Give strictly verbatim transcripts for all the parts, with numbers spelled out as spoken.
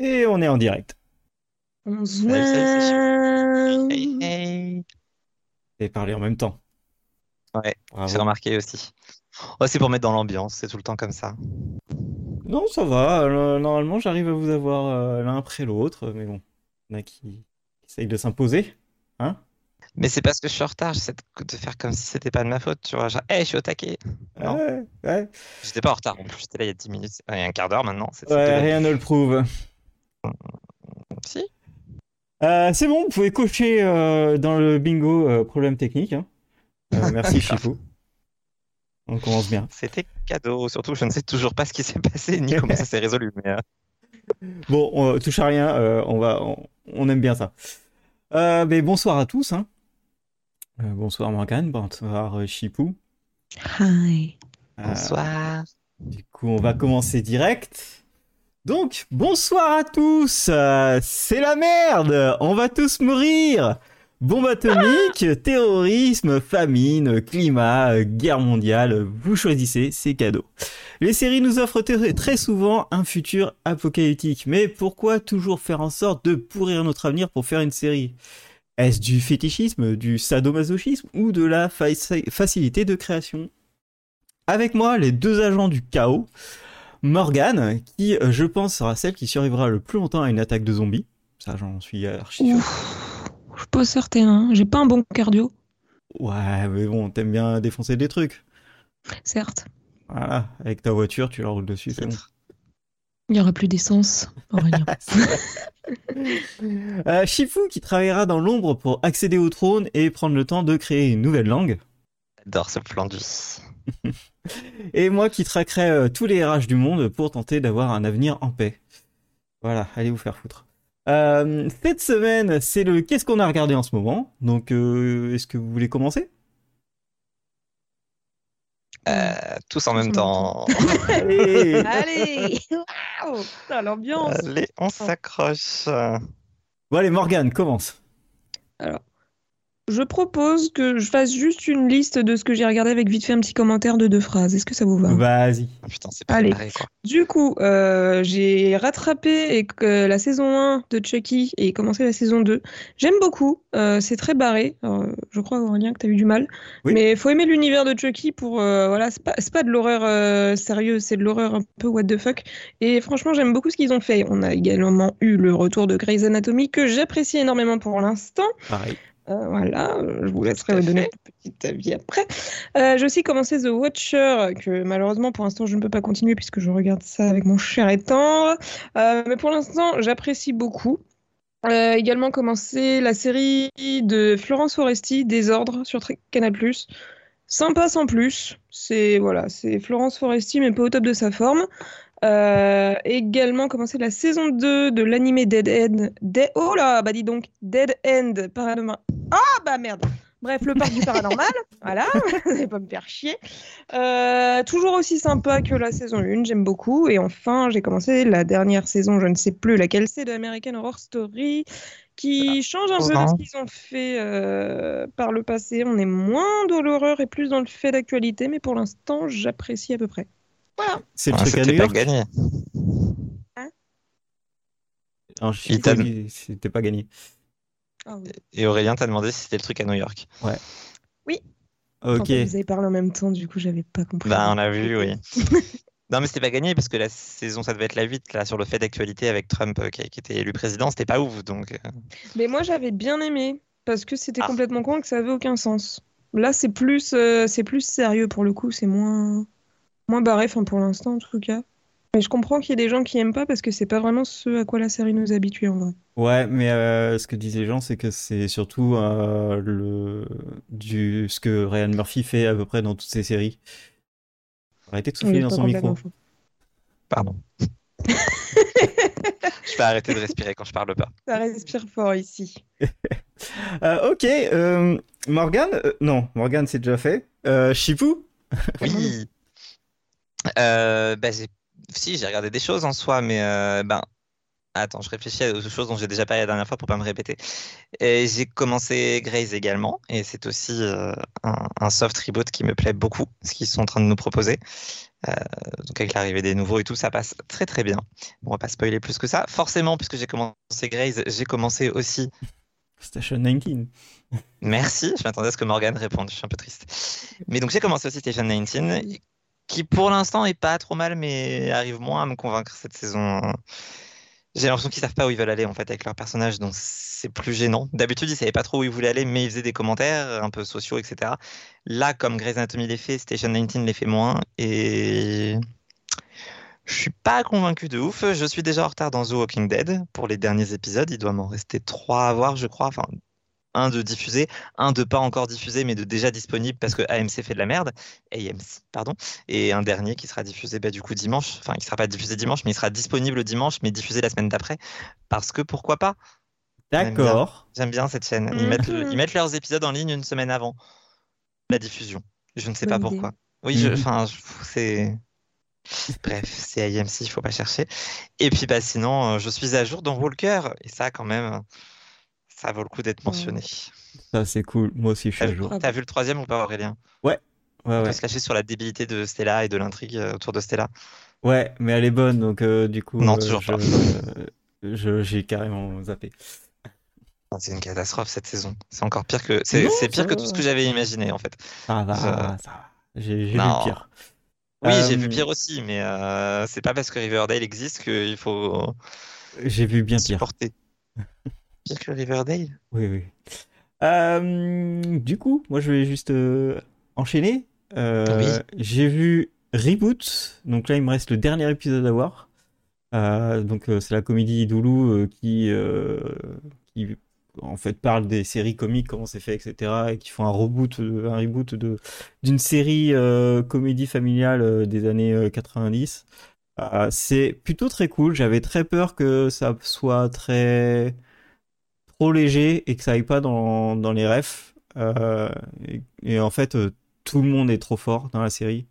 Et on est en direct. On se voit. Hey, hey. Et parler en même temps. Ouais, bravo. J'ai remarqué aussi. Oh, c'est pour mettre dans l'ambiance, c'est tout le temps comme ça. Non, ça va. Normalement, j'arrive à vous avoir euh, l'un après l'autre, mais bon, il y en a qui, qui essayent de s'imposer, hein. Mais c'est parce que je suis en retard, j'essaie de faire comme si c'était pas de ma faute, tu vois. Genre, hey, je suis au taquet. Non. Ouais, ouais. J'étais pas en retard, en plus, j'étais là il y a dix minutes, il y a un quart d'heure maintenant. C'est, ouais, c'est rien ne le prouve. Si. Euh, c'est bon, vous pouvez cocher euh, dans le bingo euh, problème technique. Hein. Euh, merci, Chipou. On commence bien. C'était cadeau, surtout je ne sais toujours pas ce qui s'est passé ni comment ça s'est résolu. Mais, euh... bon, on touche à rien, euh, on, va, on, on aime bien ça. Euh, mais bonsoir à tous. Hein. Euh, bonsoir Morgane, bonsoir Chipou. Hi. Euh, bonsoir. Du coup, on va commencer direct. Donc, bonsoir à tous. Euh, c'est la merde. On va tous mourir. Bombe atomique, ah terrorisme, famine, climat, guerre mondiale, vous choisissez, c'est cadeau. Les séries nous offrent t- très souvent un futur apocalyptique, mais pourquoi toujours faire en sorte de pourrir notre avenir pour faire une série ? Est-ce du fétichisme, du sadomasochisme ou de la fa- facilité de création ? Avec moi, les deux agents du chaos, Morgane, qui je pense sera celle qui survivra le plus longtemps à une attaque de zombies, ça j'en suis archi sûr. Je suis pas certain, hein. J'ai pas un bon cardio. Ouais, mais bon, t'aimes bien défoncer des trucs. Certes. Voilà, avec ta voiture, tu leur roules dessus, c'est bon. Il y aura plus d'essence, Aurélien. euh, Chifou qui travaillera dans l'ombre pour accéder au trône et prendre le temps de créer une nouvelle langue. J'adore ce plan de vie. Et moi qui traquerai euh, tous les R H du monde pour tenter d'avoir un avenir en paix. Voilà, allez vous faire foutre. Euh, cette semaine, c'est le qu'est-ce qu'on a regardé en ce moment. Donc, euh, est-ce que vous voulez commencer ? euh, Tous en tous même en temps. temps. Allez, allez. Wow. Putain, l'ambiance. Allez, on s'accroche. Bon, allez, Morgane, commence. Alors, je propose que je fasse juste une liste de ce que j'ai regardé avec vite fait un petit commentaire de deux phrases. Est-ce que ça vous va ? Vas-y. Oh, putain, c'est pas allez. Pareil, quoi. Du coup, euh, j'ai rattrapé et que la saison un de Chucky et commencé la saison deux. J'aime beaucoup, euh, c'est très barré. Alors, je crois, Aurélien, que t'as eu du mal. Oui. Mais il faut aimer l'univers de Chucky pour... Euh, voilà, c'est pas, c'est pas de l'horreur euh, sérieuse, c'est de l'horreur un peu what the fuck. Et franchement, j'aime beaucoup ce qu'ils ont fait. On a également eu le retour de Grey's Anatomy que j'apprécie énormément pour l'instant. Pareil. Euh, voilà, je vous laisserai vous donner un petit avis après. Euh, j'ai aussi commencé The Watcher, que malheureusement pour l'instant je ne peux pas continuer puisque je regarde ça avec mon cher et tendre. Euh, mais pour l'instant j'apprécie beaucoup. Euh, également commencé la série de Florence Foresti, Désordre sur Canal+. Sympa sans plus. C'est voilà, c'est Florence Foresti mais pas au top de sa forme. Euh, également commencé la saison deux de l'animé Dead End. De... Oh là, bah dis donc, Dead End, paranormal. Ah oh, bah merde. Bref, le parc du paranormal, voilà, vous n'allez pas me faire chier. Euh, toujours aussi sympa que la saison un, j'aime beaucoup. Et enfin, j'ai commencé la dernière saison, je ne sais plus laquelle c'est, de American Horror Story, qui change un peu de ce qu'ils ont fait euh, par le passé. On est moins dans l'horreur et plus dans le fait d'actualité, mais pour l'instant, j'apprécie à peu près. Voilà. C'est le ah, truc à New York. Gagné. Hein non, je suis dit, c'était pas gagné. Ah, oui. Et Aurélien t'a demandé si c'était le truc à New York. Ouais. Oui. Ok. Vous avez parlé en même temps, du coup, j'avais pas compris. Bah, on a vu, oui. Non, mais c'était pas gagné parce que la saison, ça devait être la huit, là, sur le fait d'actualité avec Trump euh, qui, qui était élu président, c'était pas ouf, donc. Euh... Mais moi, j'avais bien aimé parce que c'était ah. complètement con et que ça avait aucun sens. Là, c'est plus, euh, c'est plus sérieux pour le coup, c'est moins. moins barré, enfin pour l'instant en tout cas. Mais je comprends qu'il y ait des gens qui aiment pas parce que c'est pas vraiment ce à quoi la série nous habitue en vrai. Ouais, mais euh, ce que disent les gens, c'est que c'est surtout euh, le du ce que Ryan Murphy fait à peu près dans toutes ses séries. Arrêtez de souffler dans son micro. Pardon. Je vais arrêter de respirer quand je parle pas. Ça respire fort ici. euh, ok, euh, Morgane, euh, non, Morgane c'est déjà fait. Euh, Chipou. Oui. Euh, bah j'ai... Si, j'ai regardé des choses en soi, mais euh, ben, Attends, je réfléchis à des choses dont j'ai déjà parlé la dernière fois pour pas me répéter. Et j'ai commencé Grey's également, et c'est aussi euh, un, un soft reboot qui me plaît beaucoup, ce qu'ils sont en train de nous proposer. Euh, donc avec l'arrivée des nouveaux et tout, ça passe très très bien. Bon, on va pas spoiler plus que ça. Forcément, puisque j'ai commencé Grey's, j'ai commencé aussi... Station dix-neuf. Merci, je m'attendais à ce que Morgane réponde, je suis un peu triste. Mais donc j'ai commencé aussi Station dix-neuf, qui pour l'instant est pas trop mal, mais arrive moins à me convaincre cette saison... J'ai l'impression qu'ils savent pas où ils veulent aller en fait avec leurs personnages, donc c'est plus gênant. D'habitude, ils savaient pas trop où ils voulaient aller, mais ils faisaient des commentaires un peu sociaux, et cetera. Là, comme Grey's Anatomy les fait, Station dix-neuf les fait moins, et je suis pas convaincu de ouf. Je suis déjà en retard dans The Walking Dead pour les derniers épisodes. Il doit m'en rester trois à voir, je crois. Enfin, un de diffusé, un de pas encore diffusé, mais de déjà disponible parce que A M C fait de la merde. A M C, pardon. Et un dernier qui sera diffusé bah, du coup dimanche. Enfin, qui sera pas diffusé dimanche, mais il sera disponible dimanche, mais diffusé la semaine d'après. Parce que pourquoi pas ? D'accord. J'aime bien, j'aime bien cette chaîne. Ils, mmh. mettent le, ils mettent leurs épisodes en ligne une semaine avant la diffusion. Je ne sais pas pourquoi. Oui, enfin, c'est... Bref, c'est A M C, il faut pas chercher. Et puis, bah, sinon, je suis à jour dans Walker. Et ça, quand même... Ça vaut le coup d'être mentionné. Ça, c'est cool. Moi aussi, je suis à jour. T'as vu le troisième ou pas, Aurélien ? Ouais. ouais. On peut ouais. se lâcher sur la débilité de Stella et de l'intrigue autour de Stella. Ouais, mais elle est bonne, donc euh, du coup... Non, euh, toujours je, pas. Euh, je, j'ai carrément zappé. C'est une catastrophe, cette saison. C'est encore pire que... C'est, non, c'est pire que va. tout ce que j'avais imaginé, en fait. Ah, bah, je... Ça va, ça va. J'ai, j'ai vu pire. Oui, euh... j'ai vu pire aussi, mais euh, c'est pas parce que Riverdale existe qu'il faut... J'ai vu bien supporter. Pire. Pire que Riverdale ? Oui, oui. Euh, du coup, moi, je vais juste euh, enchaîner. Euh, oui. J'ai vu Reboot. Donc là, il me reste le dernier épisode à voir. Euh, donc, euh, c'est la comédie Doulou euh, qui, euh, qui, en fait, parle des séries comiques, comment c'est fait, et cetera. Et qui font un reboot, un reboot de, d'une série euh, comédie familiale euh, des années euh, quatre-vingt-dix. Euh, c'est plutôt très cool. J'avais très peur que ça soit très... trop léger et que ça aille pas dans, dans les refs euh, et, et en fait euh, tout le monde est trop fort dans la série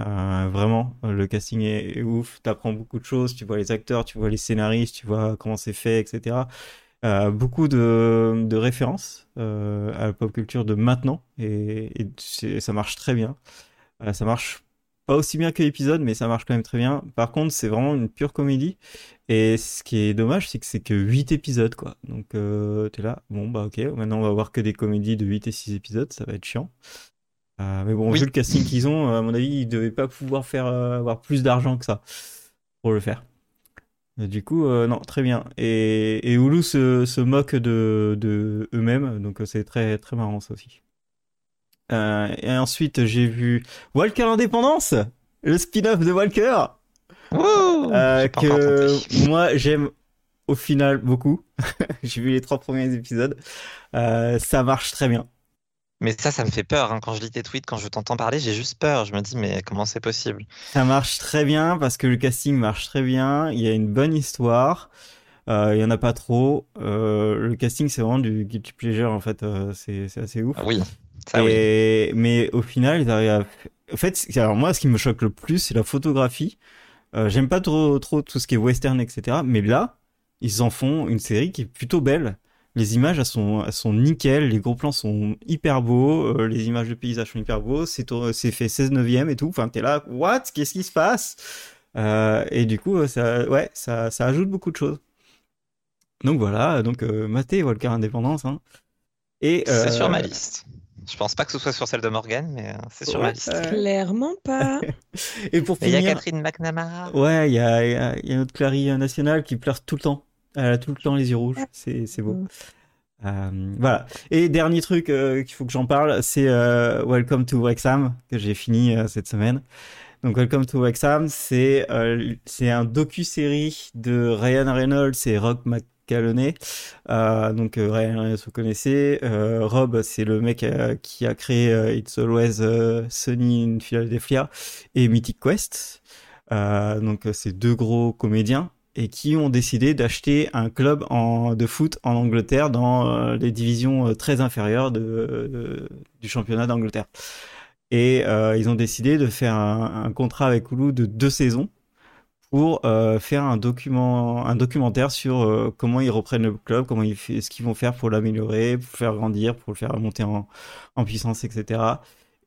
euh, vraiment euh, le casting est, est ouf, t'apprends beaucoup de choses, tu vois les acteurs, tu vois les scénaristes, tu vois comment c'est fait, etc. euh, beaucoup de, de références euh, à la pop culture de maintenant et, et c'est, ça marche très bien. Euh, ça marche pas aussi bien que l'épisode, mais ça marche quand même très bien. Par contre, c'est vraiment une pure comédie. Et ce qui est dommage, c'est que c'est que huit épisodes, quoi. Donc, euh, t'es là, bon, bah ok, maintenant on va voir que des comédies de huit et six épisodes, ça va être chiant. Euh, mais bon, oui. Vu le casting qu'ils ont, à mon avis, ils devaient pas pouvoir faire euh, avoir plus d'argent que ça pour le faire. Et du coup, euh, non, très bien. Et, et Hulu se, se moque de, de eux-mêmes, donc c'est très, très marrant, ça aussi. Euh, et ensuite j'ai vu Walker Independence, le spin-off de Walker, wow, euh, que moi j'aime au final beaucoup. J'ai vu les trois premiers épisodes, euh, ça marche très bien. Mais ça, ça me fait peur, hein. Quand je lis tes tweets, quand je t'entends parler, j'ai juste peur. Je me dis, mais comment c'est possible ? Ça marche très bien parce que le casting marche très bien, il y a une bonne histoire. Euh, il y en a pas trop. Euh, le casting, c'est vraiment du guilty pleasure en fait. Euh, c'est, c'est assez ouf. Oui. Ça, et... oui. Mais au final, ils arrivent. À... En fait, alors moi, ce qui me choque le plus, c'est la photographie. Euh, j'aime pas trop, trop tout ce qui est western, et cetera. Mais là, ils en font une série qui est plutôt belle. Les images, elles sont, elles sont nickel. Les gros plans sont hyper beaux. Euh, les images de paysages sont hyper beaux. C'est, tôt... c'est fait seize neuvième et tout. Enfin, t'es là, what ? Qu'est-ce qui se passe ? euh, Et du coup, ça, ouais, ça, ça ajoute beaucoup de choses. Donc voilà, donc euh, maté Walker Indépendance. Hein. Et, euh... C'est sur ma liste. Je pense pas que ce soit sur celle de Morgane, mais euh, c'est sur ouais, ma liste. Euh... Clairement pas. Et pour finir, il y a Katherine McNamara. Ouais, il y a, y, a, y a notre Clary nationale qui pleure tout le temps. Elle a tout le temps les yeux rouges. C'est, c'est beau. Euh, voilà. Et dernier truc euh, qu'il faut que j'en parle, c'est euh, Welcome to Wrexham que j'ai fini euh, cette semaine. Donc Welcome to Wrexham, c'est euh, c'est un docu-série de Ryan Reynolds et Rob McElhenney. Euh, donc euh, Ryan Reynolds, vous connaissez. euh, Rob, c'est le mec euh, qui a créé euh, It's Always euh, Sunny in Philadelphia et Mythic Quest. Euh, donc euh, c'est deux gros comédiens et qui ont décidé d'acheter un club en, de foot en Angleterre dans euh, les divisions euh, très inférieures de, de, du championnat d'Angleterre. Et euh, ils ont décidé de faire un, un contrat avec Hulu de deux saisons pour euh, faire un document, un documentaire sur euh, comment ils reprennent le club, comment ils, ce qu'ils vont faire pour l'améliorer, pour le faire grandir, pour le faire monter en, en puissance, et cetera.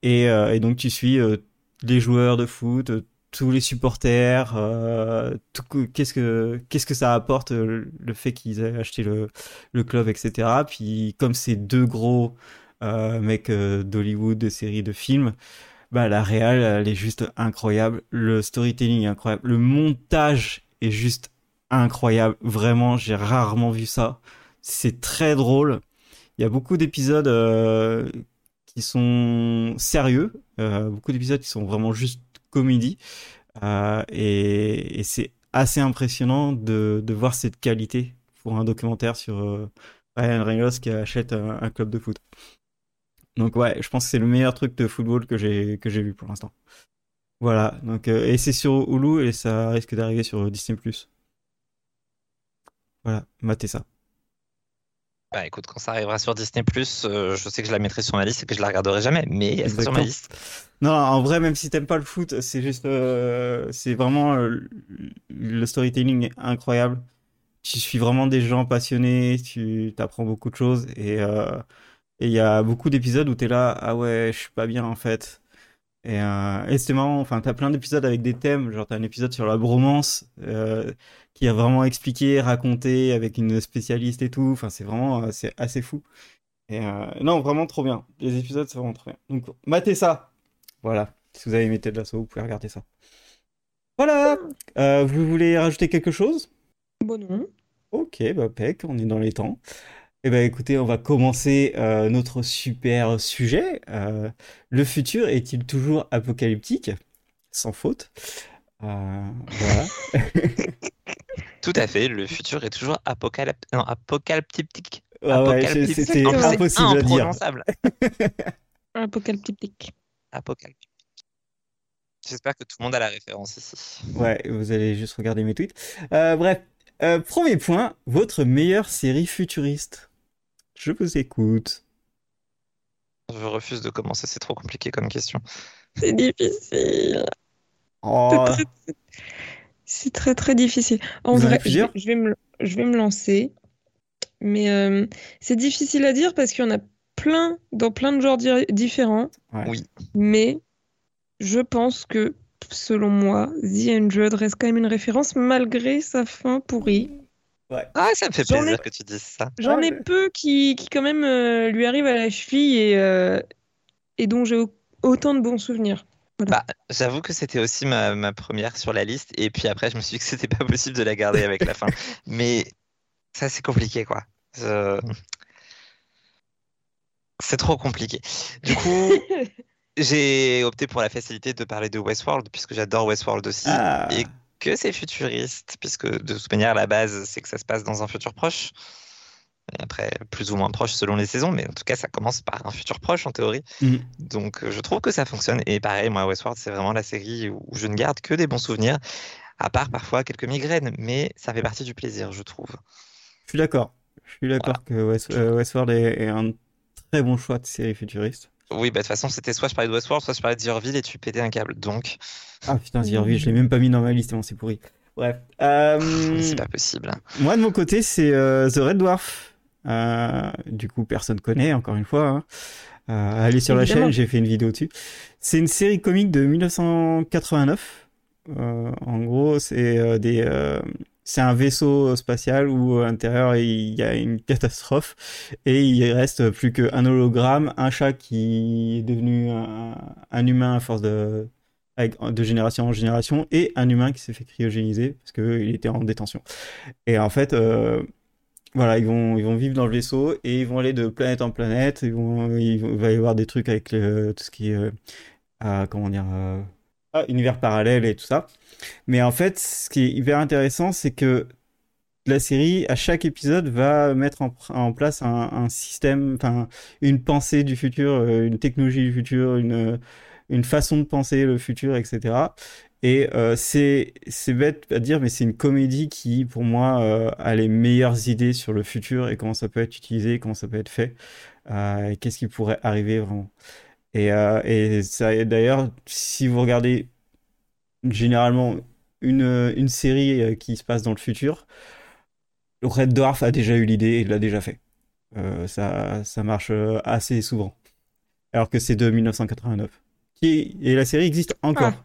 Et, euh, et donc tu suis euh, les joueurs de foot, tous les supporters, euh, tout, qu'est-ce que qu'est-ce que ça apporte le, le fait qu'ils aient acheté le, le club, et cetera. Puis comme c'est deux gros euh, mecs euh, d'Hollywood, de séries, de films. Bah, la réal, elle est juste incroyable. Le storytelling est incroyable. Le montage est juste incroyable. Vraiment, j'ai rarement vu ça. C'est très drôle. Il y a beaucoup d'épisodes euh, qui sont sérieux. Euh, beaucoup d'épisodes qui sont vraiment juste comédie. Euh, et, et c'est assez impressionnant de, de voir cette qualité pour un documentaire sur euh, Ryan Reynolds qui achète un, un club de foot. Donc ouais, je pense que c'est le meilleur truc de football que j'ai que j'ai vu pour l'instant. Voilà, donc euh, et c'est sur Hulu et ça risque d'arriver sur Disney plus. Voilà, matez ça. Bah écoute, quand ça arrivera sur Disney plus, euh, je sais que je la mettrai sur ma liste et que je la regarderai jamais, mais elle sera sur ma liste. Non, en vrai, même si t'aimes pas le foot, c'est juste euh, c'est vraiment euh, le storytelling est incroyable. Tu suis vraiment des gens passionnés, tu t'apprends beaucoup de choses et euh, Et il y a beaucoup d'épisodes où t'es là, ah ouais, je suis pas bien en fait. Et, euh, et c'était marrant, enfin, t'as plein d'épisodes avec des thèmes, genre t'as un épisode sur la bromance euh, qui a vraiment expliqué, raconté avec une spécialiste et tout. Enfin, c'est vraiment c'est assez fou. Et euh, non, vraiment trop bien. Les épisodes, c'est vraiment trop bien. Donc, matez ça. Voilà. Si vous avez aimé Ted Lasso, vous pouvez regarder ça. Voilà. Euh, vous voulez rajouter quelque chose ? Bon, non. Ok, bah, pec, on est dans les temps. Eh bien, écoutez, on va commencer euh, notre super sujet. Euh, le futur est-il toujours apocalyptique ? Sans faute. Euh, voilà. Tout à fait, le futur est toujours apocalyp... non, apocalyptique. Ah ouais, apocalyptique. C'était non, impossible à dire. Apocalyptique. Apocalyptique. J'espère que tout le monde a la référence ici. Ouais, vous allez juste regarder mes tweets. Euh, bref, euh, premier point, votre meilleure série futuriste ? Je vous écoute. Je refuse de commencer, c'est trop compliqué comme question. C'est difficile. Oh. C'est, très, c'est très très difficile. En vous vrai, je, je, vais me, je vais me lancer. Mais euh, c'est difficile à dire parce qu'il y en a plein dans plein de genres di- différents. Ouais. Oui. Mais je pense que, selon moi, The End reste quand même une référence malgré sa fin pourrie. Ouais. Ah, ça me fait plaisir ai... que tu dises ça. J'en ai peu qui, qui quand même, euh, lui arrivent à la cheville et, euh, et dont j'ai autant de bons souvenirs. Voilà. Bah, j'avoue que c'était aussi ma, ma première sur la liste, et puis après, je me suis dit que c'était pas possible de la garder avec la fin. Mais ça, c'est compliqué, quoi. Je... C'est trop compliqué. Du coup, j'ai opté pour la facilité de parler de Westworld, puisque j'adore Westworld aussi. Ah. Et... que c'est futuriste, puisque de toute manière, la base, c'est que ça se passe dans un futur proche. Et après, plus ou moins proche selon les saisons, mais en tout cas, ça commence par un futur proche, en théorie. Mmh. Donc, je trouve que ça fonctionne. Et pareil, moi, Westworld, c'est vraiment la série où je ne garde que des bons souvenirs, à part parfois quelques migraines, mais ça fait partie du plaisir, je trouve. Je suis d'accord. Je suis d'accord voilà. que West, euh, Westworld est, est un très bon choix de série futuriste. Oui, bah de toute façon, c'était soit je parlais de Westworld, soit je parlais de Zierville et tu pétais un câble, donc... Ah putain, Zierville, je l'ai même pas mis dans ma liste, bon, c'est pourri. Bref. Euh... C'est pas possible. Moi, de mon côté, c'est euh, The Red Dwarf. Euh, du coup, personne connaît, encore une fois. Hein. Euh, allez sur Évidemment. La chaîne, j'ai fait une vidéo dessus. C'est une série comique de dix-neuf cent quatre-vingt-neuf. Euh, en gros, c'est, euh, des, euh, c'est un vaisseau spatial où à l'intérieur, il y a une catastrophe. Et il reste plus qu'un hologramme, un chat qui est devenu un, un humain à force de... Avec, de génération en génération, et un humain qui s'est fait cryogéniser parce qu'il était en détention. Et en fait, euh, voilà, ils vont, ils vont vivre dans le vaisseau et ils vont aller de planète en planète. Ils vont, ils vont, il va y avoir des trucs avec le, tout ce qui est euh, à, comment dire, euh, ah, univers parallèle et tout ça. Mais en fait, ce qui est hyper intéressant, c'est que la série, à chaque épisode, va mettre en, en place un, un système, enfin, une pensée du futur, une technologie du futur, une. une façon de penser le futur, et cetera. Et euh, c'est, c'est bête à dire, mais c'est une comédie qui, pour moi, euh, a les meilleures idées sur le futur et comment ça peut être utilisé, comment ça peut être fait, euh, et qu'est-ce qui pourrait arriver vraiment. Et, euh, et ça, d'ailleurs, si vous regardez généralement une, une série qui se passe dans le futur, Red Dwarf a déjà eu l'idée et l'a déjà fait. Euh, ça, ça marche assez souvent. Alors que c'est de mille neuf cent quatre-vingt-neuf. Qui, et la série existe encore. Ah.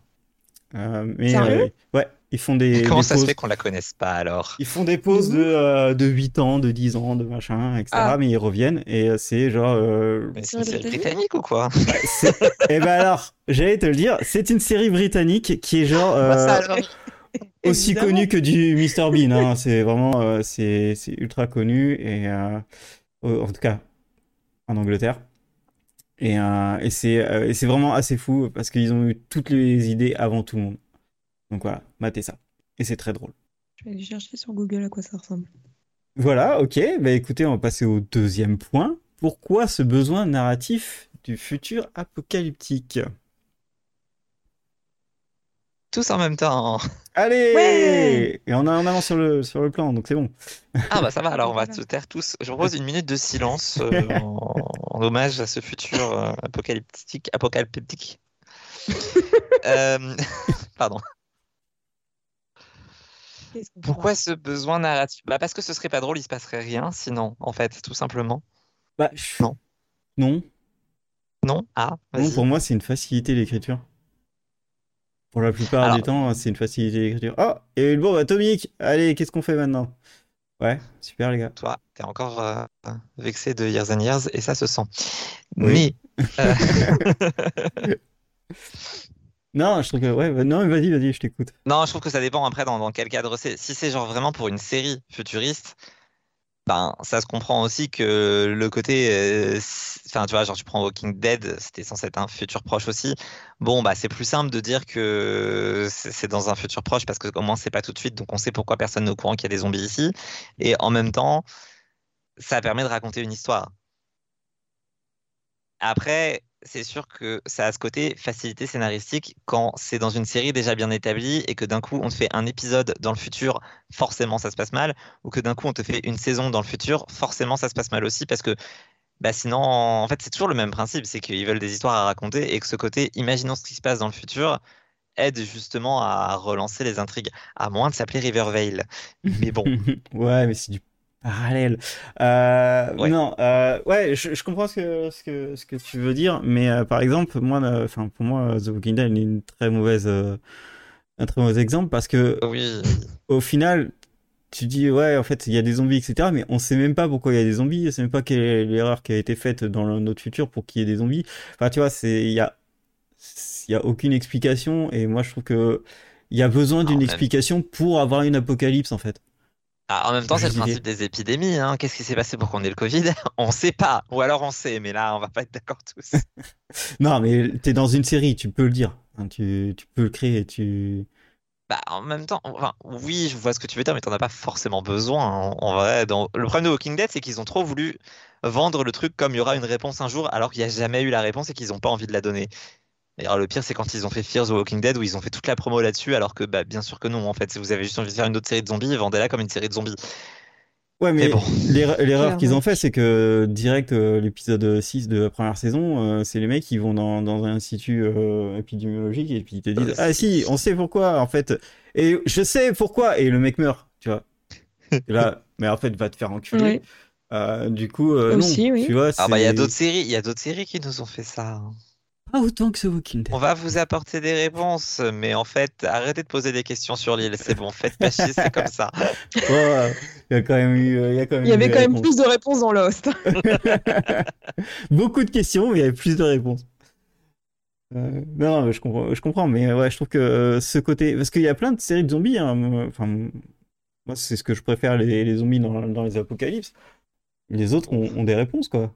Euh, mais euh, ouais, ils font des. Et comment des ça pauses. Se fait qu'on la connaisse pas alors ? Ils font des pauses de, euh, de huit ans, de dix ans, de machin, et cetera. Ah. Mais ils reviennent et c'est genre. Euh... Mais c'est une série britannique ou quoi ? Ouais, et ben alors, j'allais te le dire, c'est une série britannique qui est genre. Euh... Bah ça, alors... aussi connu que du mister Bean, hein. C'est vraiment euh, c'est, c'est ultra connu et euh, en tout cas en Angleterre et, euh, et, c'est, euh, et c'est vraiment assez fou parce qu'ils ont eu toutes les idées avant tout le monde, donc voilà, matez ça et c'est très drôle. Je vais aller chercher sur Google à quoi ça ressemble. Voilà, ok, bah écoutez, on va passer au deuxième point. Pourquoi ce besoin narratif du futur apocalyptique? Tous en même temps. Allez ouais. Et on a un avance sur le, sur le plan, donc c'est bon. Ah bah ça va, alors on va se taire tous. Je propose une minute de silence euh, en, en hommage à ce futur euh, apocalyptique. apocalyptique. euh, pardon. Pourquoi ce besoin narratif ? Bah parce que ce serait pas drôle, il se passerait rien, sinon, en fait, tout simplement. Bah non. Non. Non. Ah. Vas-y. Non, pour moi, c'est une facilité l'écriture. Pour la plupart Alors, du temps, c'est une facilité d'écriture. Oh, il y a eu le bombe atomique. Allez, qu'est-ce qu'on fait maintenant ? Ouais, super les gars. Toi, t'es encore euh, vexé de Years and Years et ça se sent. Oui. Mais... Euh... non, je trouve que... Ouais, bah, non, vas-y, vas-y, je t'écoute. Non, je trouve que ça dépend après dans, dans quel cadre c'est. Si c'est genre vraiment pour une série futuriste, ben, ça se comprend aussi que le côté... Euh, Enfin, tu vois, genre, tu prends Walking Dead, c'était censé être un futur proche aussi. Bon, bah, c'est plus simple de dire que c'est dans un futur proche parce qu'au moins, c'est pas tout de suite. Donc, on sait pourquoi personne n'est au courant qu'il y a des zombies ici. Et en même temps, ça permet de raconter une histoire. Après, c'est sûr que ça a ce côté facilité scénaristique quand c'est dans une série déjà bien établie et que d'un coup, on te fait un épisode dans le futur, forcément, ça se passe mal. Ou que d'un coup, on te fait une saison dans le futur, forcément, ça se passe mal aussi parce que bah sinon, en fait, c'est toujours le même principe, c'est qu'ils veulent des histoires à raconter et que ce côté, imaginons ce qui se passe dans le futur, aide justement à relancer les intrigues, à moins de s'appeler Rivervale. Mais bon. Ouais, mais c'est du parallèle. Euh, ouais. Non, euh, ouais, je, je comprends ce que, ce, que, ce que tu veux dire, mais euh, par exemple, moi, euh, pour moi, The Walking Dead est une très mauvaise, euh, un très mauvais exemple parce que, oui. Au final... Tu dis, ouais, en fait, il y a des zombies, et cetera. Mais on sait même pas pourquoi il y a des zombies. On sait même pas quelle est l'erreur qui a été faite dans notre futur pour qu'il y ait des zombies. Enfin, tu vois, c'est, il y a, il y a aucune explication. Et moi, je trouve que il y a besoin d'une ah, explication même... pour avoir une apocalypse, en fait. Ah, en même temps, c'est le principe des épidémies, hein. Qu'est-ce qui s'est passé pour qu'on ait le Covid ? On sait pas. Ou alors on sait, mais là, on va pas être d'accord tous. Non, mais t'es dans une série, tu peux le dire. Hein, tu, tu peux le créer, tu... Bah, en même temps, enfin, oui, je vois ce que tu veux dire, mais t'en as pas forcément besoin. Hein. En vrai, dans... le problème de Walking Dead, c'est qu'ils ont trop voulu vendre le truc comme il y aura une réponse un jour, alors qu'il n'y a jamais eu la réponse et qu'ils n'ont pas envie de la donner. D'ailleurs, le pire, c'est quand ils ont fait Fear the Walking Dead, où ils ont fait toute la promo là-dessus, alors que bah, bien sûr que non. En fait, si vous avez juste envie de faire une autre série de zombies, vendez-la comme une série de zombies. Ouais, mais, mais bon. l'erre- l'erreur qu'ils ont fait, c'est que direct, euh, l'épisode six de la première saison, euh, c'est les mecs qui vont dans, dans un institut euh, épidémiologique et puis ils te disent « Ah si, on sait pourquoi, en fait. Et je sais pourquoi. » Et le mec meurt, tu vois. Et là, mais en fait, va te faire enculer. Oui. Euh, du coup, euh, Aussi, non. Oui. Tu vois, c'est... Ah bah, il y a d'autres séries, il y a d'autres séries qui nous ont fait ça. Pas autant que ce Walking Dead. On va vous apporter des réponses, mais en fait, arrêtez de poser des questions sur l'île. C'est bon, faites pas chier, c'est comme ça. Oh, il y a quand même eu, il y a quand même. Il y avait quand réponses. Même plus de réponses dans Lost. Beaucoup de questions, mais il y avait plus de réponses. Euh, non, non, je comprends, je comprends, mais ouais, je trouve que euh, ce côté, parce qu'il y a plein de séries de zombies. Hein, enfin, moi, c'est ce que je préfère, les, les zombies dans, dans les apocalypses. Les autres ont, ont des réponses, quoi.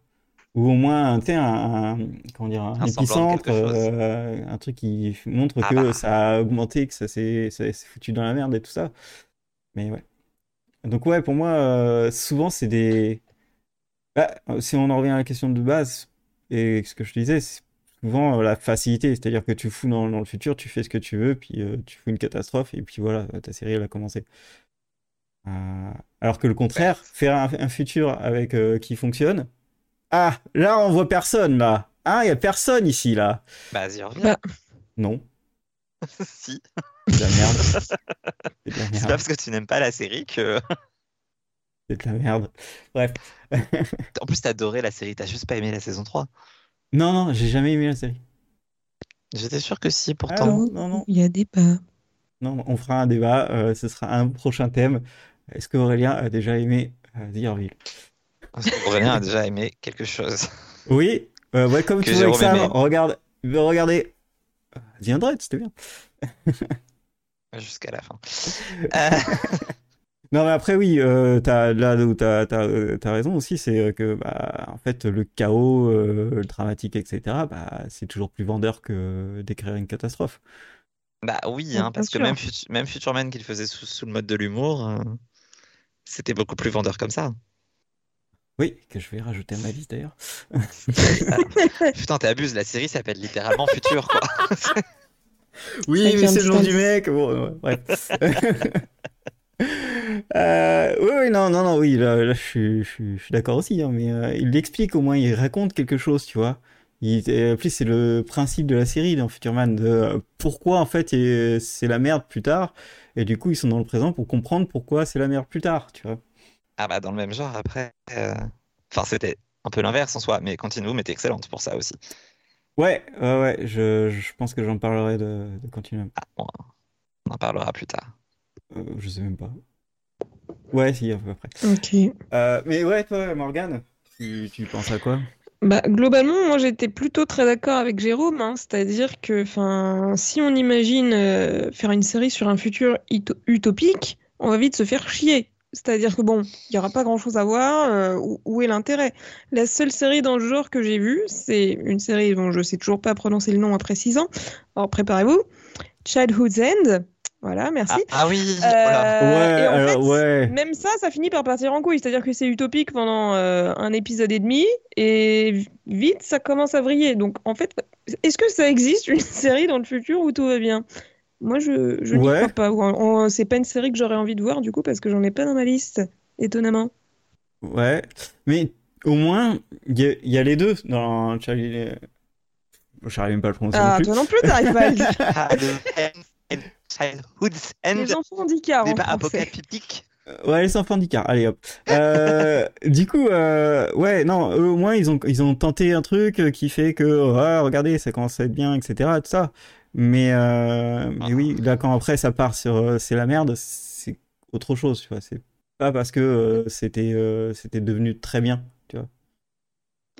Ou au moins un, un, comment dire, un, un épicentre, euh, un truc qui montre ah que bah. Ça a augmenté, que ça s'est, ça s'est foutu dans la merde et tout ça. Mais ouais. Donc ouais, pour moi, euh, souvent c'est des... Bah, si on en revient à la question de base, et ce que je disais, c'est souvent la facilité. C'est-à-dire que tu fous dans, dans le futur, tu fais ce que tu veux, puis euh, tu fous une catastrophe, et puis voilà, ta série, elle a commencé. Euh... Alors que le contraire, faire un, un futur avec euh, qui fonctionne, ah, là, on voit personne, là. Ah, il n'y a personne ici, là. Bah, Zierville. Non. Si. C'est de la merde. C'est, de la merde. C'est pas parce que tu n'aimes pas la série que... C'est de la merde. Bref. En plus, t'as adoré la série, t'as juste pas aimé la saison trois. Non, non, j'ai jamais aimé la série. J'étais sûr que si, pourtant. Ah non, non, non. Il y a débat. Non, on fera un débat, euh, ce sera un prochain thème. Est-ce que Aurélien a déjà aimé euh, Zierville ? Est-ce que Aurélien a déjà aimé quelque chose ? Oui, euh, Welcome to Wrexham. Regarde, regardez. The Android, c'était bien. Jusqu'à la fin. Euh... Non, mais après, oui, euh, t'as, là où t'as, t'as, t'as raison aussi, c'est que bah, en fait, le chaos, euh, le dramatique, et cetera, bah, c'est toujours plus vendeur que d'écrire une catastrophe. Bah oui, hein, parce que même, Futu- même Future Man qui le faisait sous, sous le mode de l'humour, euh, c'était beaucoup plus vendeur comme ça. Oui, que je vais rajouter à ma liste d'ailleurs. Putain, t'abuses, la série s'appelle littéralement Future, quoi. Oui, mais c'est, c'est le nom du mec. Bon, ouais. euh, oui, oui, non, non, non, oui, là, là je, suis, je, suis, je suis d'accord aussi, hein, mais euh, il l'explique au moins, il raconte quelque chose, tu vois. Il, et, en plus, c'est le principe de la série dans Future Man, de pourquoi en fait et, c'est la merde plus tard, et du coup ils sont dans le présent pour comprendre pourquoi c'est la merde plus tard, tu vois. Ah bah dans le même genre après, euh... enfin c'était un peu l'inverse en soi, mais Continuum était excellente pour ça aussi. Ouais, ouais, ouais, je, je pense que j'en parlerai de, de Continuum. Ah bon, on en parlera plus tard. Euh, je sais même pas. Ouais, si, à peu près. Ok. Euh, mais ouais, toi Morgane, tu, tu penses à quoi ? Bah globalement, moi j'étais plutôt très d'accord avec Jérôme, hein, c'est-à-dire que enfin, si on imagine euh, faire une série sur un futur it- utopique, on va vite se faire chier. C'est-à-dire que bon, il n'y aura pas grand-chose à voir, euh, où, où est l'intérêt ? La seule série dans le genre que j'ai vue, c'est une série dont je ne sais toujours pas prononcer le nom après six ans, alors préparez-vous, Childhood's End, voilà, merci. Ah, ah oui, euh, voilà. Ouais, et en alors, fait, ouais. Même ça, ça finit par partir en couille, c'est-à-dire que c'est utopique pendant euh, un épisode et demi, et vite, ça commence à vriller. Donc en fait, est-ce que ça existe une série dans le futur où tout va bien ? Moi, je, je ouais. n'y crois pas. On, on, c'est pas une série que j'aurais envie de voir, du coup, parce que j'en ai pas dans ma liste, étonnamment. Ouais, mais au moins, il y, y a les deux dans Charlie. Je n'arrive même pas à le prononcer. Ah, non plus. Toi non plus, t'arrives pas à le dire. Childhood's End. Les enfants d'Icare. Débat apocalyptique. Ouais, les enfants d'Icare. Allez, hop. Euh, du coup, euh, ouais, non, eux, au moins, ils ont, ils ont tenté un truc qui fait que, oh, regardez, ça commence à être bien, et cetera. Tout ça. Mais, euh, mais oui, là quand après ça part sur euh, c'est la merde, c'est autre chose, tu vois. C'est pas parce que euh, c'était euh, c'était devenu très bien, tu vois.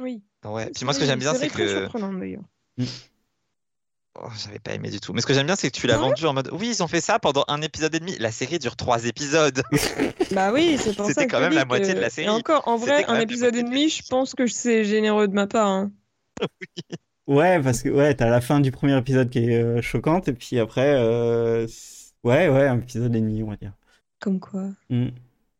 Oui. Ouais. Puis moi ce que j'aime bien c'est que. C'est très surprenant d'ailleurs. Oh, j'avais pas aimé du tout. Mais ce que j'aime bien c'est que tu l'as vendu en mode oui ils ont fait ça pendant un épisode et demi. La série dure trois épisodes. Bah oui c'est pour ça. C'était quand même la moitié de la série. Et encore en vrai un épisode et demi, je pense que c'est généreux de ma part. Hein. Oui. Ouais, parce que ouais, t'as la fin du premier épisode qui est euh, choquante, et puis après, euh, ouais, ouais, un épisode et demi, on va dire. Comme quoi. Mm.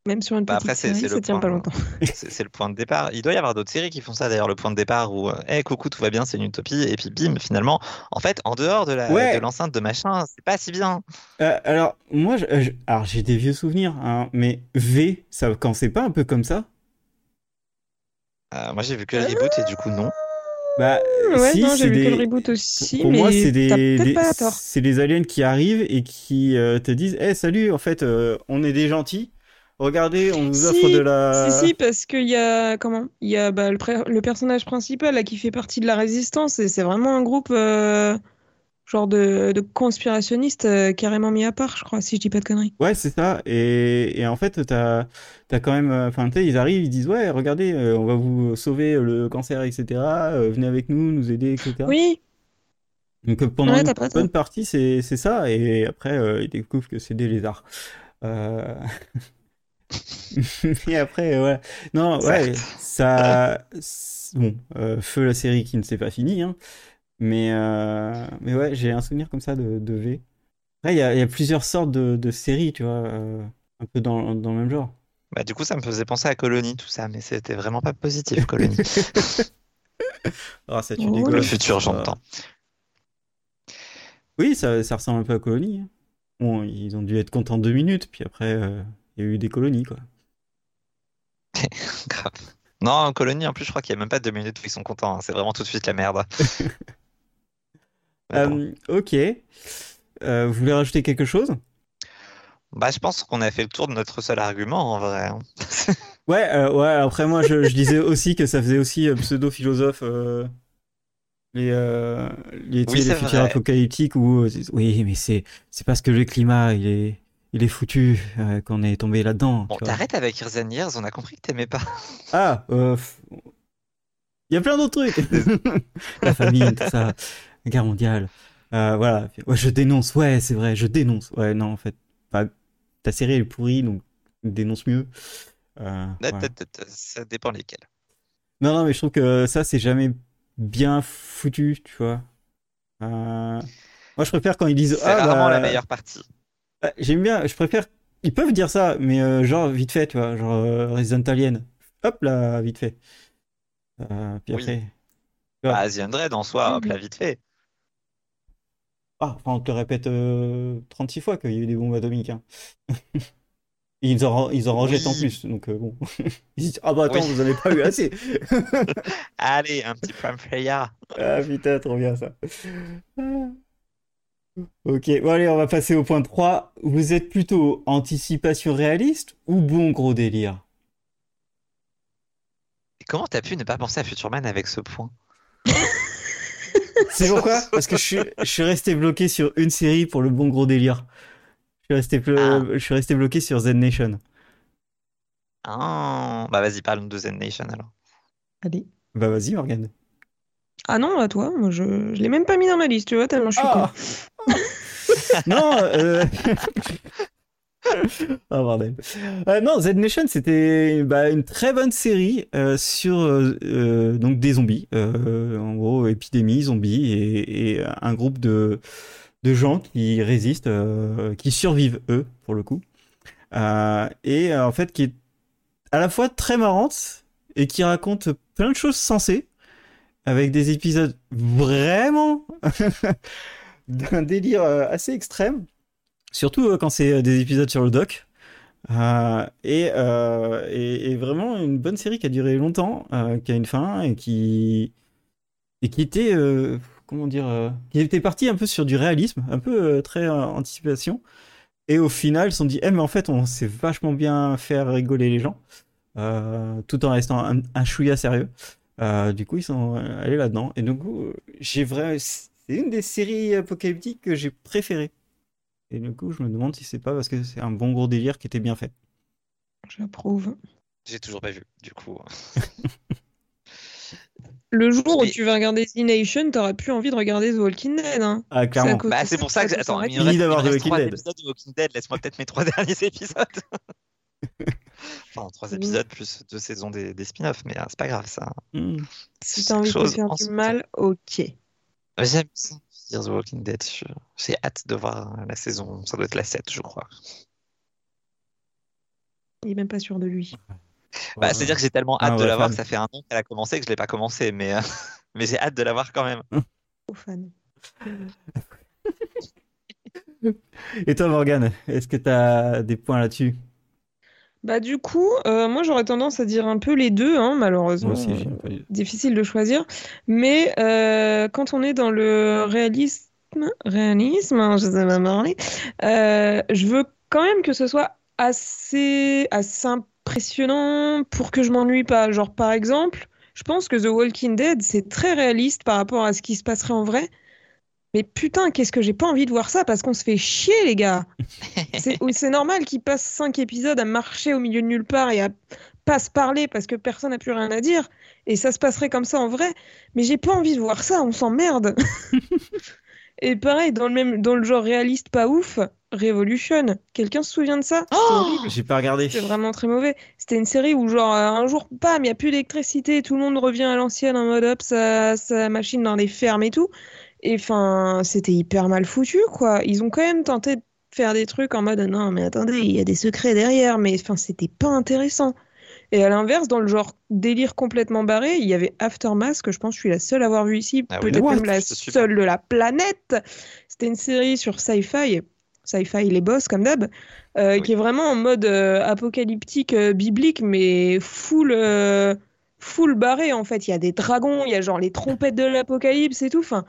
Même sur une petite bah après, série, c'est, c'est ça tient point, pas longtemps. C'est, c'est le point de départ. Il doit y avoir d'autres séries qui font ça, d'ailleurs, le point de départ où, hé, euh, hey, coucou, tout va bien, c'est une utopie, et puis bim, finalement, en fait, en dehors de, la, ouais. de l'enceinte de machin, c'est pas si bien. Euh, alors, moi, je, je, alors, j'ai des vieux souvenirs, hein, mais V, ça, quand c'est pas un peu comme ça euh, Moi, j'ai vu que le reboot, et du coup, non. Bah, ouais, si, non, j'ai vu des... que le reboot aussi, pour mais moi, c'est des... t'as peut-être des... pas tort. C'est des aliens qui arrivent et qui euh, te disent hey, « Eh, salut, en fait, euh, on est des gentils. Regardez, on nous si, offre de la... » Si, si, parce qu'il y a, comment il y a bah, le, pré... le personnage principal là, qui fait partie de la Résistance et c'est vraiment un groupe euh, genre de, de conspirationnistes euh, carrément mis à part, je crois, si je dis pas de conneries. Ouais, c'est ça. Et, et en fait, t'as... T'as quand même, enfin, tu sais, ils arrivent, ils disent, ouais, regardez, euh, on va vous sauver le cancer, et cetera. Euh, venez avec nous, nous aider, et cetera. Oui. Donc pendant ouais, une bonne ça. partie, c'est c'est ça, et après, euh, ils découvrent que c'est des lézards. Euh... et après, voilà. Non, ouais, ça, c'est... bon, euh, feu la série qui ne s'est pas finie, hein. Mais euh... mais ouais, j'ai un souvenir comme ça de de V. Après, il y a il y a plusieurs sortes de de séries, tu vois, euh, un peu dans dans le même genre. Bah, du coup, ça me faisait penser à Colony, tout ça, mais c'était vraiment pas positif, Colony. Ah, ça, tu dégoûtes. Le futur, j'entends. Oui, ça, ça ressemble un peu à Colony. Bon, ils ont dû être contents deux minutes, puis après, il euh, y a eu des colonies, quoi. Grave. Non, Colony, en plus, je crois qu'il n'y a même pas deux minutes où ils sont contents. Hein. C'est vraiment tout de suite la merde. Bon. um, ok. Euh, vous voulez rajouter quelque chose ? Bah, je pense qu'on a fait le tour de notre seul argument, en vrai. ouais, euh, ouais, après moi, je, je disais aussi que ça faisait aussi euh, pseudo-philosophe euh, les, euh, les, oui, les futurs apocalyptiques où, euh, oui, mais c'est, c'est parce que le climat, il est, il est foutu euh, qu'on est tombé là-dedans. Bon, t'arrêtes avec Years and Years, on a compris que t'aimais pas. ah, euh, il y a plein d'autres trucs. La famine, tout ça, la guerre mondiale. Euh, voilà, ouais, je dénonce, ouais, c'est vrai, je dénonce. Ouais, non, en fait, pas... ta série elle est pourrie, donc dénonce mieux. Euh, ouais. Ça dépend lesquels. Non, non, mais je trouve que ça, c'est jamais bien foutu, tu vois. Euh... Moi, je préfère quand ils disent. C'est ah, rarement bah... la meilleure partie. J'aime bien, je préfère. Ils peuvent dire ça, mais euh, genre vite fait, tu vois, genre euh, Resident Alien. Hop là, vite fait. Euh, puis oui. Après. Bah, The Undead en soi, hop là, vite fait. Ah, enfin, on te le répète euh, trente-six fois qu'il y a eu des bombes atomiques. Hein. ils en, ils en rejettent oui. en plus, donc euh, bon. Ils disent, ah bah attends, oui. vous n'avez pas eu assez. Allez, un petit prime player. Ah putain, trop bien ça. Ok, bon allez, on va passer au point trois. Vous êtes plutôt anticipation réaliste ou bon gros délire ? Et comment t'as pu ne pas penser à Future Man avec ce point ? C'est pourquoi ? Parce que je suis, je suis resté bloqué sur une série pour le bon gros délire. Je suis resté, ple- ah. je suis resté bloqué sur Z Nation. Ah, bah vas-y, parle de Z Nation alors. Allez. Bah vas-y, Morgane. Ah non, toi, moi, je ne l'ai même pas mis dans ma liste, tu vois, tellement je suis ah. con. non, euh... oh, bordel. Euh, non, Z Nation, c'était bah, une très bonne série euh, sur euh, donc des zombies, euh, en gros épidémie zombies et, et un groupe de de gens qui résistent, euh, qui survivent eux pour le coup, euh, et euh, en fait qui est à la fois très marrante et qui raconte plein de choses sensées avec des épisodes vraiment d'un délire assez extrême. Surtout euh, quand c'est euh, des épisodes sur le doc. Euh, et, euh, et, et vraiment une bonne série qui a duré longtemps, euh, qui a une fin et qui, et qui était, euh, comment dire, euh, qui était partie un peu sur du réalisme, un peu euh, très euh, anticipation. Et au final, ils se sont dit, eh, mais en fait, on sait vachement bien faire rigoler les gens, euh, tout en restant un, un chouïa sérieux. Euh, du coup, ils sont allés là-dedans. Et du coup, j'ai vrai... c'est une des séries apocalyptiques que j'ai préférées. Et du coup, je me demande si c'est pas parce que c'est un bon gros délire qui était bien fait. J'approuve. J'ai toujours pas vu, du coup. Le jour mais... où tu vas regarder Z Nation, t'aurais plus envie de regarder The Walking Dead. Hein. Ah, clairement. C'est, bah, c'est pour ça que... Attends, il me d'avoir The Walking Dead. De Walking Dead. Laisse-moi peut-être mes trois derniers épisodes. Enfin, trois épisodes plus deux saisons des, des spin-offs, mais hein, c'est pas grave, ça. Mmh. Si t'as envie de faire du mal, ok. J'aime ça. The Walking Dead, j'ai hâte de voir la saison, ça doit être la sept, je crois. Il est même pas sûr de lui. Bah, ouais. C'est-à-dire que j'ai tellement hâte ah, de ouais, la voir que ça fait un an qu'elle a commencé que je l'ai pas commencé, mais, euh... mais j'ai hâte de la voir quand même. Oh, fan. Et toi, Morgane, est-ce que t'as des points là-dessus ? Bah, du coup, euh, moi j'aurais tendance à dire un peu les deux, hein, malheureusement. Moi aussi, j'aime pas... Difficile de choisir. Mais euh, quand on est dans le réalisme, réalisme, hein, je sais pas parler, euh, je veux quand même que ce soit assez, assez impressionnant pour que je m'ennuie pas. Genre, par exemple, je pense que The Walking Dead, c'est très réaliste par rapport à ce qui se passerait en vrai. Mais putain, qu'est-ce que j'ai pas envie de voir ça parce qu'on se fait chier, les gars. C'est, c'est normal qu'ils passent cinq épisodes à marcher au milieu de nulle part et à pas se parler parce que personne n'a plus rien à dire. Et ça se passerait comme ça en vrai. Mais j'ai pas envie de voir ça, on s'emmerde. Et pareil, dans le, même, dans le genre réaliste pas ouf, Revolution. Quelqu'un se souvient de ça ? Oh, j'ai pas regardé. C'est vraiment très mauvais. C'était une série où genre un jour, bam, il y a plus d'électricité, tout le monde revient à l'ancienne en mode hop, sa, sa machine dans les fermes et tout. Et enfin, c'était hyper mal foutu, quoi. Ils ont quand même tenté de faire des trucs en mode « Non, mais attendez, il y a des secrets derrière. » Mais enfin, c'était pas intéressant. Et à l'inverse, dans le genre délire complètement barré, il y avait Aftermath, que je pense que je suis la seule à avoir vu ici. Ah, peut-être oui, même la seule de la planète. C'était une série sur sci-fi. Sci-fi, les boss, comme d'hab. Euh, oui. Qui est vraiment en mode euh, apocalyptique, euh, biblique, mais full... Euh, full barré, en fait. Il y a des dragons, il y a genre les trompettes de l'apocalypse et tout. Enfin...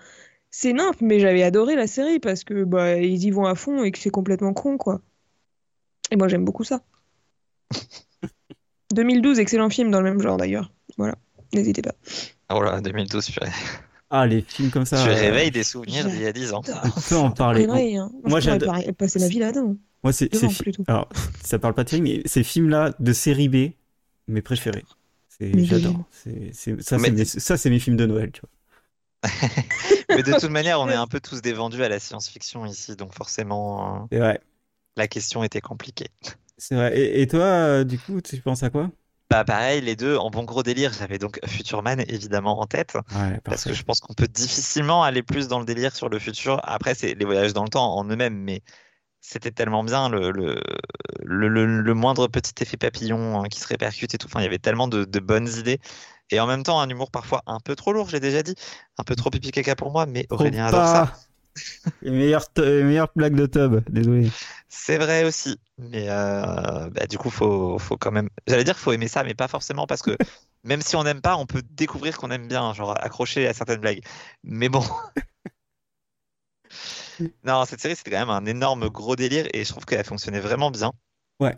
c'est nimp, mais j'avais adoré la série parce que bah, ils y vont à fond et que c'est complètement con, quoi. Et moi, j'aime beaucoup ça. deux mille douze, excellent film dans le même genre, d'ailleurs. Voilà, n'hésitez pas. Oh là, deux mille douze, purée. Ah, les films comme ça. Je euh... réveille des souvenirs d'il y a dix ans. On peut en parler. C'est vrai, hein. Moi, j'ai adoré passer la vie là-dedans. Moi, c'est, c'est fi... Alors, ça parle pas de film, mais ces films-là de série B, mes préférés. C'est... Mais j'adore. C'est... C'est... Ça, mais... c'est mes... ça, c'est mes films de Noël, tu vois. Mais de toute manière, on est un peu tous des vendus à la science-fiction ici, donc forcément, euh... ouais. la question était compliquée. C'est vrai. Et, et toi, euh, du coup, tu penses à quoi ? Bah pareil, les deux, en bon gros délire, j'avais donc Future Man évidemment en tête, ouais, parce que je pense qu'on peut difficilement aller plus dans le délire sur le futur. Après, c'est les voyages dans le temps en eux-mêmes, mais c'était tellement bien, le, le, le, le, le moindre petit effet papillon qui se répercute et tout. Enfin, il y avait tellement de, de bonnes idées. Et en même temps, un humour parfois un peu trop lourd, j'ai déjà dit, un peu trop pipi caca pour moi, mais Aurélien Opa adore ça. Les meilleures, t- les meilleures blagues de tub, désolé. C'est vrai aussi, mais euh, bah du coup, faut, faut quand même. J'allais dire, faut aimer ça, mais pas forcément parce que même si on n'aime pas, on peut découvrir qu'on aime bien, genre accroché à certaines blagues. Mais bon. Non, cette série, c'était quand même un énorme gros délire et je trouve qu'elle fonctionnait vraiment bien. Ouais.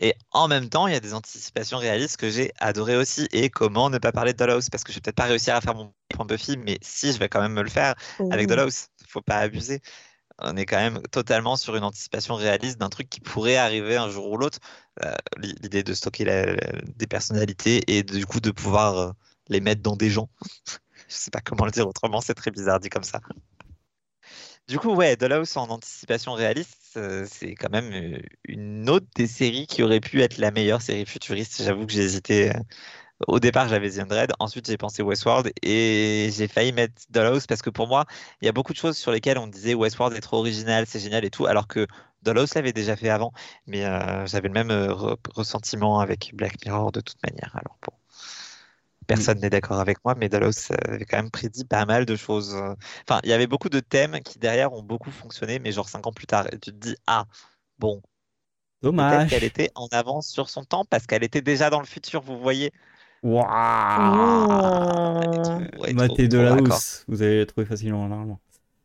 Et en même temps, il y a des anticipations réalistes que j'ai adorées aussi. Et comment ne pas parler de Dollhouse ? Parce que je vais peut-être pas réussir à faire mon point Buffy, mais si, je vais quand même me le faire oh. avec Dollhouse. Faut pas abuser. On est quand même totalement sur une anticipation réaliste d'un truc qui pourrait arriver un jour ou l'autre. Euh, l'idée de stocker la, la, des personnalités et du coup de pouvoir euh, les mettre dans des gens. Je sais pas comment le dire autrement, c'est très bizarre dit comme ça. Du coup, ouais, Dollhouse en anticipation réaliste, euh, c'est quand même une autre des séries qui aurait pu être la meilleure série futuriste. J'avoue que j'ai hésité. Au départ, j'avais The Undread, ensuite j'ai pensé Westworld et j'ai failli mettre Dollhouse parce que pour moi, il y a beaucoup de choses sur lesquelles on disait Westworld est trop original, c'est génial et tout, alors que Dollhouse l'avait déjà fait avant. Mais euh, j'avais le même re- ressentiment avec Black Mirror de toute manière. Alors bon. Personne n'est d'accord avec moi, mais Dollhouse avait quand même prédit pas mal de choses. Enfin, il y avait beaucoup de thèmes qui, derrière, ont beaucoup fonctionné, mais genre cinq ans plus tard, et tu te dis, ah, bon, dommage. Peut-être qu'elle était en avance sur son temps, parce qu'elle était déjà dans le futur, vous voyez. Waouh ouais, Maté Dollhouse, vous allez la trouver facilement, normalement.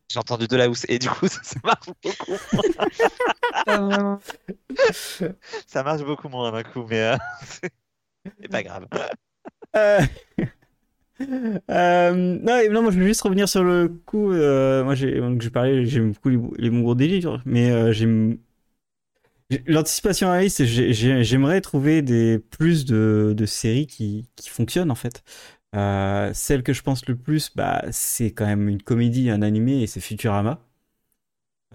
J'ai entendu Dollhouse, et du coup, ça, ça marche beaucoup moins. Ça marche beaucoup moins, d'un coup, mais euh, c'est pas grave. Euh... Euh... Non, non, moi je veux juste revenir sur le coup. Euh... Moi, j'ai donc je parlais, j'aime beaucoup les, les bons gros délires, mais euh, j'aime l'anticipation réaliste. J'ai... J'aimerais trouver des plus de, de séries qui... qui fonctionnent en fait. Euh... Celle que je pense le plus, bah, c'est quand même une comédie, un animé, et c'est Futurama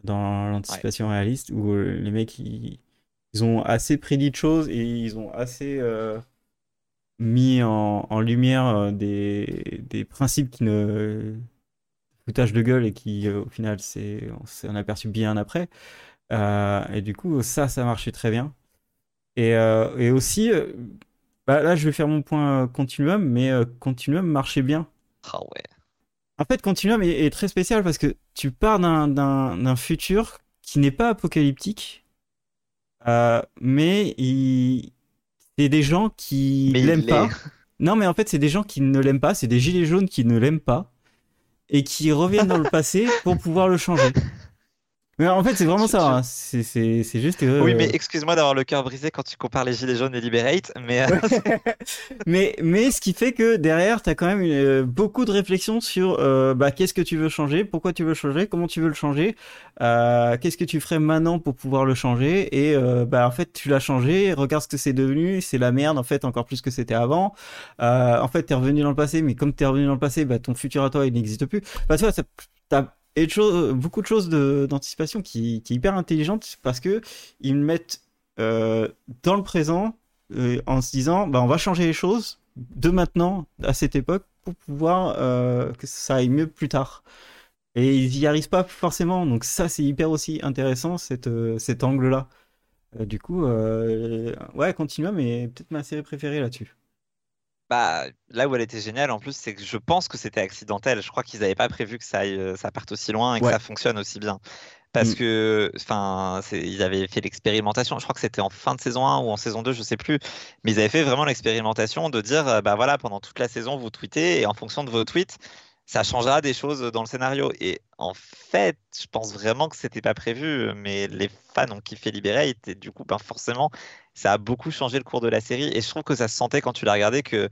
dans l'anticipation ouais. réaliste où les mecs ils... ils ont assez prédit de choses et ils ont assez. Euh... mis en, en lumière des, des principes qui ne foutage de gueule et qui au final c'est on s'en aperçu bien après euh, et du coup ça ça marchait très bien et, euh, et aussi bah là je vais faire mon point Continuum mais euh, Continuum marchait bien ah oh ouais en fait Continuum est, est très spécial parce que tu pars d'un, d'un, d'un futur qui n'est pas apocalyptique euh, mais il c'est des gens qui mais l'aiment pas. Non, mais en fait, c'est des gens qui ne l'aiment pas. C'est des gilets jaunes qui ne l'aiment pas et qui reviennent dans le passé pour pouvoir le changer. Mais en fait, c'est vraiment je, ça. Je... Hein. C'est, c'est, c'est juste. Euh... Oui, mais excuse-moi d'avoir le cœur brisé quand tu compares les gilets jaunes et Liberate, mais. Ouais. mais mais ce qui fait que derrière, t'as quand même une, beaucoup de réflexions sur euh, bah qu'est-ce que tu veux changer, pourquoi tu veux changer, comment tu veux le changer, euh, qu'est-ce que tu ferais maintenant pour pouvoir le changer et euh, bah en fait tu l'as changé, regarde ce que c'est devenu, c'est la merde en fait encore plus que c'était avant. Euh, en fait, t'es revenu dans le passé, mais comme t'es revenu dans le passé, bah ton futur à toi il n'existe plus. Bah tu vois, ça, t'as et de chose, beaucoup de choses de, d'anticipation qui, qui est hyper intelligente parce que ils mettent euh, dans le présent euh, en se disant bah, on va changer les choses de maintenant à cette époque pour pouvoir euh, que ça aille mieux plus tard et ils n'y arrivent pas forcément donc ça c'est hyper aussi intéressant cette, euh, cet angle là euh, du coup euh, ouais Continuum mais peut-être ma série préférée là-dessus. Bah, là où elle était géniale en plus c'est que je pense que c'était accidentel, je crois qu'ils n'avaient pas prévu que ça, aille, ça parte aussi loin et que ouais. ça fonctionne aussi bien parce mm. que c'est, ils avaient fait l'expérimentation, je crois que c'était en fin de saison un ou en saison deux, je sais plus, mais ils avaient fait vraiment l'expérimentation de dire bah voilà pendant toute la saison vous tweetez et en fonction de vos tweets ça changera des choses dans le scénario. Et en fait, je pense vraiment que c'était pas prévu, mais les fans ont kiffé Liberate et du coup, ben forcément, ça a beaucoup changé le cours de la série. Et je trouve que ça se sentait quand tu l'as regardé que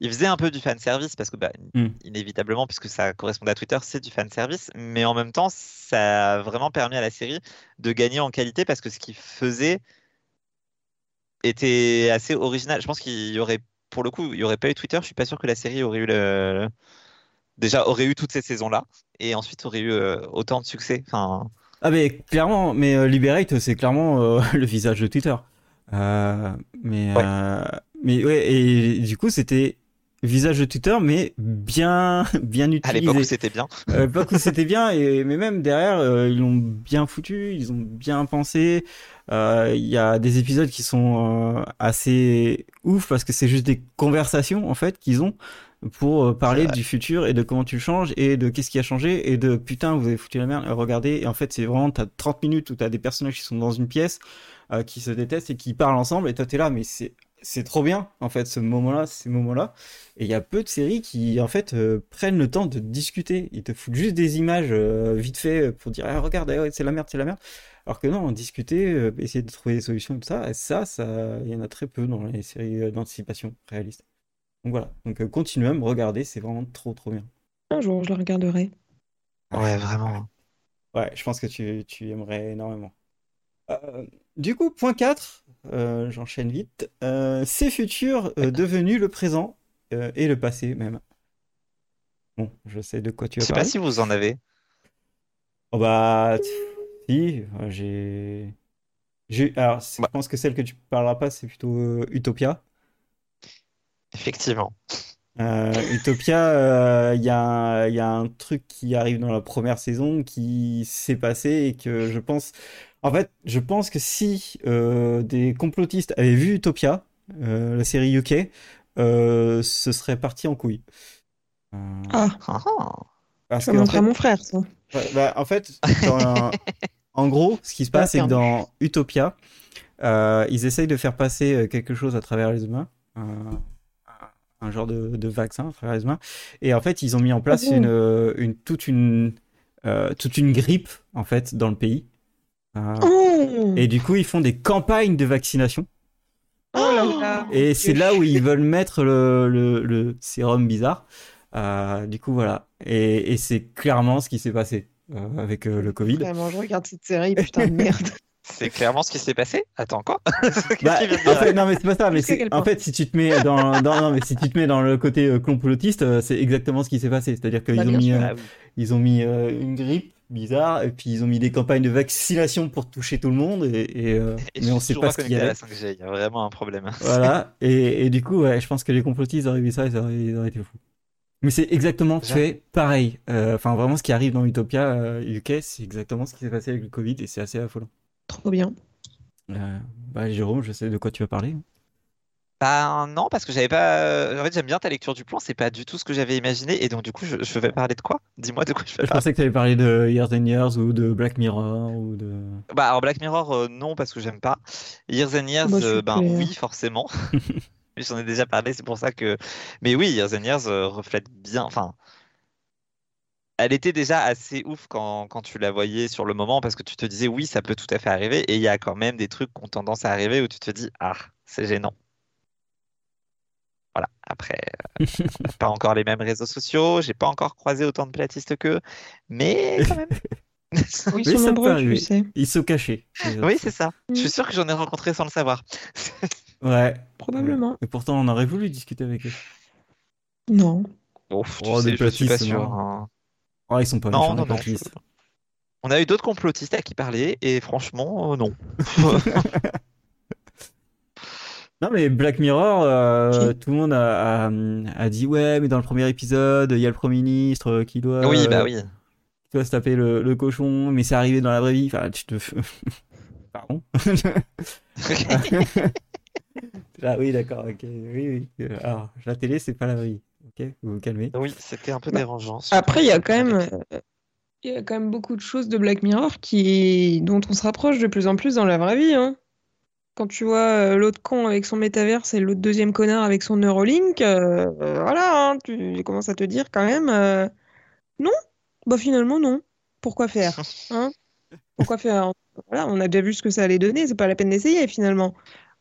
il faisait un peu du fanservice parce que, bah, mm. inévitablement, puisque ça correspondait à Twitter, c'est du fanservice. Mais en même temps, ça a vraiment permis à la série de gagner en qualité parce que ce qu'il faisait était assez original. Je pense qu'il y aurait, pour le coup, il n'y aurait pas eu Twitter. Je ne suis pas sûr que la série aurait eu le... déjà aurait eu toutes ces saisons-là et ensuite aurait eu autant de succès. Enfin... Ah, mais clairement, mais euh, Liberate, c'est clairement euh, le visage de Twitter. Euh, mais, ouais. Euh, mais ouais, et du coup, c'était. Visage de Twitter, mais bien, bien utilisé. À l'époque où c'était bien. À l'époque où c'était bien, et, mais même derrière, euh, ils l'ont bien foutu, ils ont bien pensé. Il euh, y a des épisodes qui sont euh, assez ouf parce que c'est juste des conversations, en fait, qu'ils ont pour euh, parler du futur et de comment tu le changes et de qu'est-ce qui a changé et de putain, vous avez foutu la merde, regardez. Et en fait, c'est vraiment, t'as trente minutes où t'as des personnages qui sont dans une pièce, euh, qui se détestent et qui parlent ensemble et toi t'es là, mais c'est, c'est trop bien, en fait, ce moment-là, ces moments-là. Et il y a peu de séries qui, en fait, euh, prennent le temps de discuter. Ils te foutent juste des images euh, vite fait pour dire ah, « Regarde, c'est la merde, c'est la merde ». Alors que non, discuter, euh, essayer de trouver des solutions et tout ça, et ça, ça, il y en a très peu dans les séries d'anticipation réalistes. Donc voilà, donc euh, Continuum, regardez, c'est vraiment trop, trop bien. Un jour, je la regarderai. Ouais, vraiment. Ouais, je pense que tu, tu aimerais énormément. Euh, du coup, point quatre, euh, j'enchaîne vite. Euh, c'est futur euh, devenu le présent euh, et le passé même. Bon, je sais de quoi tu as parlé. Je sais pas si vous en avez. Oh bah, si, j'ai... j'ai... Alors, ouais. Je pense que celle que tu parleras pas, c'est plutôt euh, Utopia. Effectivement. Euh, Utopia, il euh, y, y a un truc qui arrive dans la première saison qui s'est passé et que je pense... En fait, je pense que si euh, des complotistes avaient vu Utopia, euh, la série U K, euh, ce serait parti en couille. Euh... Ah, parce ça que, montrait en fait... à mon frère, ça. Ouais, bah, en fait, un... en gros, ce qui se passe, c'est que dans Utopia, euh, ils essayent de faire passer quelque chose à travers les humains, un, un genre de... de vaccin à travers les humains, et en fait, ils ont mis en place oh, une... Une... toute une euh, toute une grippe en fait dans le pays. Euh, oh et du coup, ils font des campagnes de vaccination. Oh là là. Et c'est là où ils veulent mettre le, le, le sérum bizarre. Euh, du coup, voilà. Et, et c'est clairement ce qui s'est passé euh, avec euh, le Covid. Vraiment, je regarde cette série, putain de merde. C'est clairement ce qui s'est passé. Attends, quoi? Bah, en fait, non, mais c'est pas ça. Mais c'est, en fait, si tu te mets dans, dans non, mais si tu te mets dans le côté euh, complotiste, euh, c'est exactement ce qui s'est passé. C'est-à-dire qu'ils ont, mis, euh, ils ont mis euh, une grippe bizarre, et puis ils ont mis des campagnes de vaccination pour toucher tout le monde, et, et, euh, et mais on sait pas ce qu'il y a. À la cinq G, il y a vraiment un problème. Voilà, et, et du coup, ouais, je pense que les complotistes auraient vu ça, ils auraient, ils auraient été fous. Mais c'est exactement ouais. fait pareil. Enfin, euh, vraiment, ce qui arrive dans Utopia euh, U K, c'est exactement ce qui s'est passé avec le Covid, et c'est assez affolant. Trop bien. Euh, bah, Jérôme, je sais de quoi tu vas parler. Bah non, parce que j'avais pas... En fait, j'aime bien ta lecture du plan, c'est pas du tout ce que j'avais imaginé, et donc du coup, je, je vais parler de quoi? Dis-moi de quoi je vais parler. Je pensais que t'avais parlé de Years and Years, ou de Black Mirror, ou de... Bah alors, Black Mirror, euh, non, parce que j'aime pas. Years and Years, Moi, euh, ben clair. Oui, forcément. Mais j'en ai déjà parlé, c'est pour ça que... Mais oui, Years and Years euh, reflète bien, enfin... Elle était déjà assez ouf quand, quand tu la voyais sur le moment, parce que tu te disais, oui, ça peut tout à fait arriver, et il y a quand même des trucs qui ont tendance à arriver où tu te dis, ah, c'est gênant. Voilà, après, euh, pas encore les mêmes réseaux sociaux, j'ai pas encore croisé autant de platistes qu'eux, mais quand même. Oui, ils sont nombreux, tu sais. Ils sont cachés. Oui, c'est ça. Mmh. Je suis sûr que j'en ai rencontré sans le savoir. Ouais. Probablement. Et pourtant, on aurait voulu discuter avec eux. Non. Ouf, tu oh, sais, des je suis pas sûr. Hein. Oh, ils sont pas non, non, non. On a eu d'autres complotistes à qui parler et franchement, euh, non. Non, mais Black Mirror, euh, tout le monde a, a, a dit ouais, mais dans le premier épisode, il y a le Premier ministre qui doit, oui, bah oui. Euh, qui doit se taper le, le cochon, mais c'est arrivé dans la vraie vie. Enfin, tu te. Pardon. Ah oui, d'accord, ok. Oui, oui. Alors, la télé, c'est pas la vraie vie. Ok, vous vous calmez. Oui, c'était un peu bah, dérangeant. Après, il y a quand même, il y a quand même beaucoup de choses de Black Mirror qui, dont on se rapproche de plus en plus dans la vraie vie. Hein. Quand tu vois l'autre con avec son métaverse et l'autre deuxième connard avec son Neuralink, euh, voilà, hein, tu commences à te dire quand même, euh, Non ? Bah finalement non. Pourquoi faire hein ? Pourquoi faire ? Voilà, on a déjà vu ce que ça allait donner, c'est pas la peine d'essayer finalement.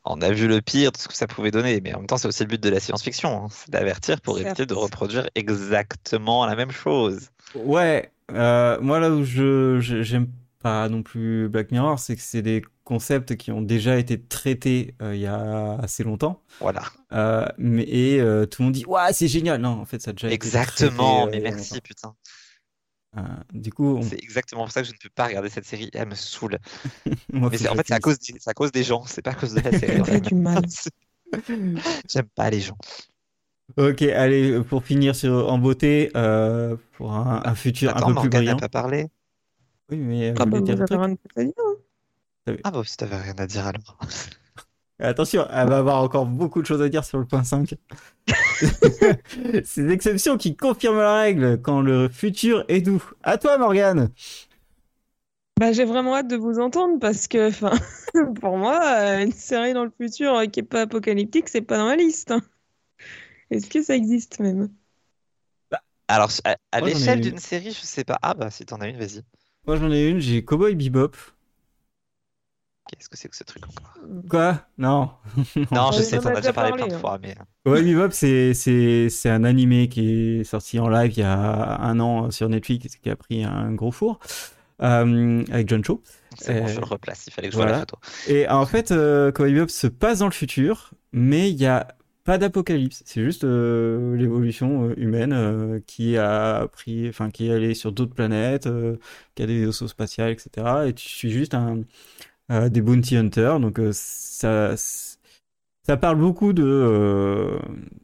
On a vu le pire de ce que ça pouvait donner, mais en même temps, c'est aussi le but de la science-fiction, hein, c'est d'avertir pour c'est éviter de reproduire exactement la même chose. Ouais, euh, moi là où je, je j'aime pas non plus Black Mirror, c'est que c'est des concepts qui ont déjà été traités euh, il y a assez longtemps. Voilà. Euh, mais et euh, tout le monde dit waouh, ouais, c'est génial. Non, en fait, ça a déjà exactement, été traité. Exactement, mais euh, merci putain. Euh, du coup, on... c'est exactement pour ça que je ne peux pas regarder cette série. Elle me saoule. Moi, mais c'est, en fait, c'est à cause des, c'est à cause des gens. C'est pas à cause de la série. J'ai du mal. J'aime pas les gens. Ok, allez, pour finir sur en beauté, euh, pour un, un futur Attends, un peu Morgane plus brillant. Attends, n'a pas parlé. Oui, mais ah bah, vous n'avez rien à dire. Hein. Ah bah, si t'avais rien à dire alors. Attention, elle va avoir encore beaucoup de choses à dire sur le point cinq. Ces exceptions qui confirment la règle quand le futur est doux. À toi, Morgane. Bah, j'ai vraiment hâte de vous entendre parce que, enfin, pour moi, une série dans le futur qui n'est pas apocalyptique, c'est pas dans ma liste. Est-ce que ça existe même ? Bah, alors, à, à moi, l'échelle d'une série, je sais pas. Ah bah, si t'en as une, vas-y. Moi, j'en ai une. J'ai Cowboy Bebop. Qu'est-ce que c'est que ce truc encore ? Quoi ? Non. Non, je sais, t'en as déjà parlé, parlé plein de fois, mais... Ouais, Bebop, c'est, c'est, c'est un animé qui est sorti en live il y a un an sur Netflix, qui a pris un gros four, euh, avec John Cho. C'est euh... bon, je le replace, il fallait que je voilà. vois la photo. Et en fait, euh, Cowboy Bebop se passe dans le futur, mais il n'y a pas d'apocalypse. C'est juste euh, l'évolution humaine euh, qui a pris, enfin, qui est allée sur d'autres planètes, euh, qui a des vaisseaux spatiaux, et cetera. Et tu suis juste un... Euh, des bounty hunters, donc euh, ça, ça parle beaucoup de, euh,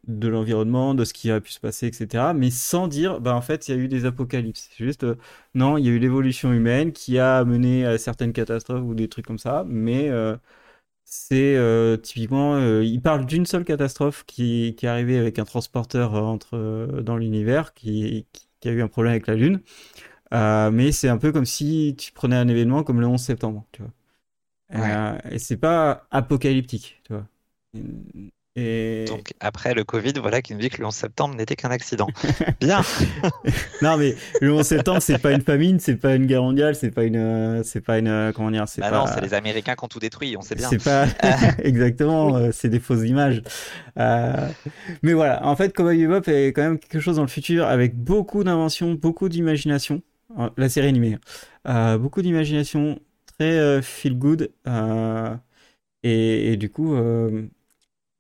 de l'environnement, de ce qui a pu se passer, et cetera. Mais sans dire, bah, en fait, il y a eu des apocalypses. C'est juste, euh, non, il y a eu l'évolution humaine qui a mené à certaines catastrophes ou des trucs comme ça, mais euh, c'est euh, typiquement, euh, il parle d'une seule catastrophe qui, qui est arrivée avec un transporteur entre, euh, dans l'univers qui, qui a eu un problème avec la Lune. Euh, mais c'est un peu comme si tu prenais un événement comme le onze septembre, tu vois. Ouais. Euh, et c'est pas apocalyptique, tu vois. Et... donc après le Covid, voilà qui nous dit que le onze septembre n'était qu'un accident. Bien. Non mais le onze septembre, c'est pas une famine, c'est pas une guerre mondiale, c'est pas une, c'est pas une, comment dire, c'est bah pas. Non, c'est les Américains qui ont tout détruit, on sait bien. C'est pas exactement, oui. C'est des fausses images. Euh... Mais voilà, en fait, Cowboy Bebop est quand même quelque chose dans le futur avec beaucoup d'inventions, beaucoup d'imagination. La série animée, euh, beaucoup d'imagination. Très euh, feel good euh, et, et du coup euh,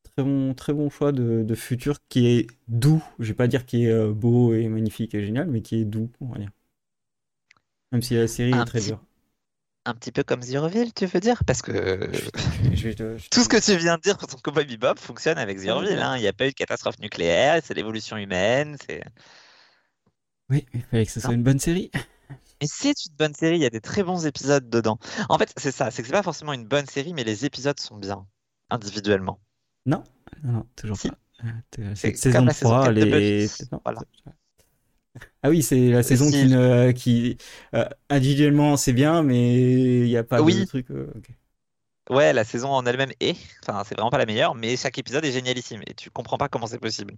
très bon très bon choix de, de futur qui est doux. Je vais pas dire qui est euh, beau et magnifique et génial, mais qui est doux, on va dire. Même si la série un est très petit, dure. Un petit peu comme Zierville, tu veux dire ? Parce que euh, je, je, je, je... tout ce que tu viens de dire sur Cowboy Bebop fonctionne avec Zierville. Hein. Il n'y a pas eu de catastrophe nucléaire, c'est l'évolution humaine. C'est... oui, il fallait que ce soit non. Une bonne série. Mais c'est une bonne série, il y a des très bons épisodes dedans. En fait, c'est ça, c'est que c'est pas forcément une bonne série, mais les épisodes sont bien, individuellement. Non, non, non toujours si. Pas. C'est, c'est comme la saison trois, les... non, voilà. Ah oui, c'est la saison si. qui, ne, qui euh, individuellement, c'est bien, mais il n'y a pas oui. de truc... Euh, okay. Ouais, la saison en elle-même est... Enfin, c'est vraiment pas la meilleure, mais chaque épisode est génialissime, et tu comprends pas comment c'est possible.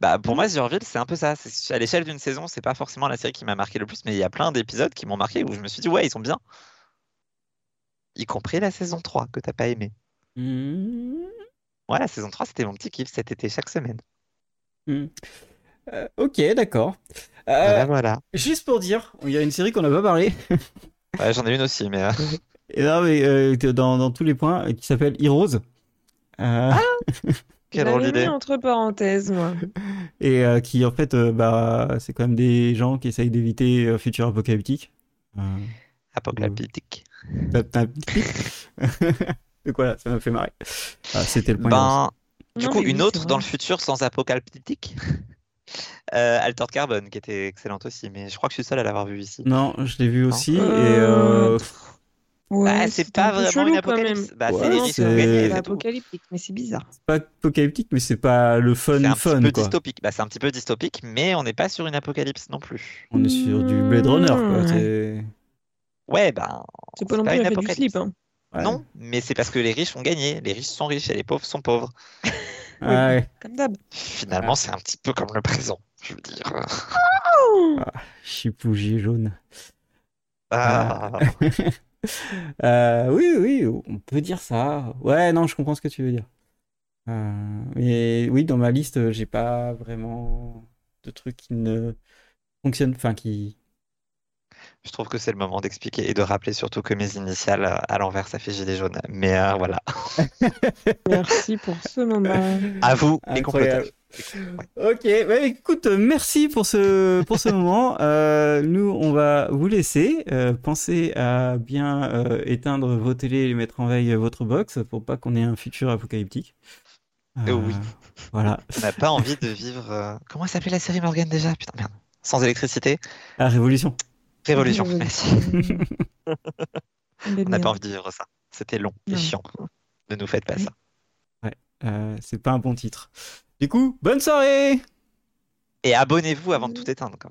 Bah, pour moi, Zierville, c'est un peu ça. C'est, à l'échelle d'une saison, c'est pas forcément la série qui m'a marqué le plus, mais il y a plein d'épisodes qui m'ont marqué où je me suis dit, ouais, ils sont bien. Y compris la saison trois que t'as pas aimé. Mmh. Ouais, la saison trois, c'était mon petit kiff cet été, chaque semaine. Mmh. Euh, ok, d'accord. Euh, voilà, voilà. Juste pour dire, il y a une série qu'on n'a pas parlé. Ouais, j'en ai une aussi, mais. Euh... Et non, mais euh, dans, dans tous les points, qui s'appelle Heroes. Euh... Ah Quelle drôle d'idée. Entre parenthèses, moi. Et euh, qui, en fait, euh, bah, c'est quand même des gens qui essayent d'éviter euh, futur apocalyptique. Euh... Apocalyptique. Donc voilà, ça m'a fait marrer. Ah, c'était le point. Ben, du non, coup, une oui, autre dans le futur sans apocalyptique. Euh, Altered Carbon, qui était excellente aussi, mais je crois que je suis seul à l'avoir vue ici. Non, je l'ai vue aussi. Oh. Et. Euh... Ouais, bah, c'est, c'est pas un vraiment une apocalypse. Bah, ouais, c'est les risques gagnés. C'est apocalyptique, mais c'est bizarre. C'est pas apocalyptique, mais c'est pas le fun. C'est un fun, petit peu quoi. Dystopique. Bah, c'est un petit peu dystopique, mais on n'est pas sur une apocalypse non plus. On est sur du Blade Runner, quoi. C'est... ouais, bah. C'est pas, c'est non pas plus une apocalypse. Du slip, hein. Ouais. Non, mais c'est parce que les riches ont gagné. Les riches sont riches et les pauvres sont pauvres. Ouais. Comme d'hab. Finalement, ouais. C'est un petit peu comme le présent, je veux dire. Ah, chipougie jaune. Ah. euh, oui, oui, on peut dire ça. Ouais, non, je comprends ce que tu veux dire. Euh, et oui, dans ma liste, j'ai pas vraiment de trucs qui ne fonctionnent, enfin qui. Je trouve que c'est le moment d'expliquer et de rappeler surtout que mes initiales à l'envers, ça fait gilet jaune. Mais euh, voilà. Merci pour ce moment. À vous, les comploteurs. Ouais. Ok, bah, écoute, merci pour ce, pour ce moment. Euh, nous, on va vous laisser. Euh, pensez à bien euh, éteindre vos télés et mettre en veille votre box pour pas qu'on ait un futur apocalyptique. Euh, oui. Voilà. On n'a pas envie de vivre. Euh... Comment s'appelait la série Morgane déjà ? Putain, merde. Sans électricité. Ah, Révolution. Révolution, merci. On n'a pas envie de vivre ça. C'était long et chiant. Ne nous faites pas ça. Ouais, euh, c'est pas un bon titre. Du coup, bonne soirée! Et abonnez-vous avant de tout éteindre, quand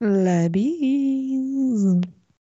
même. La bise!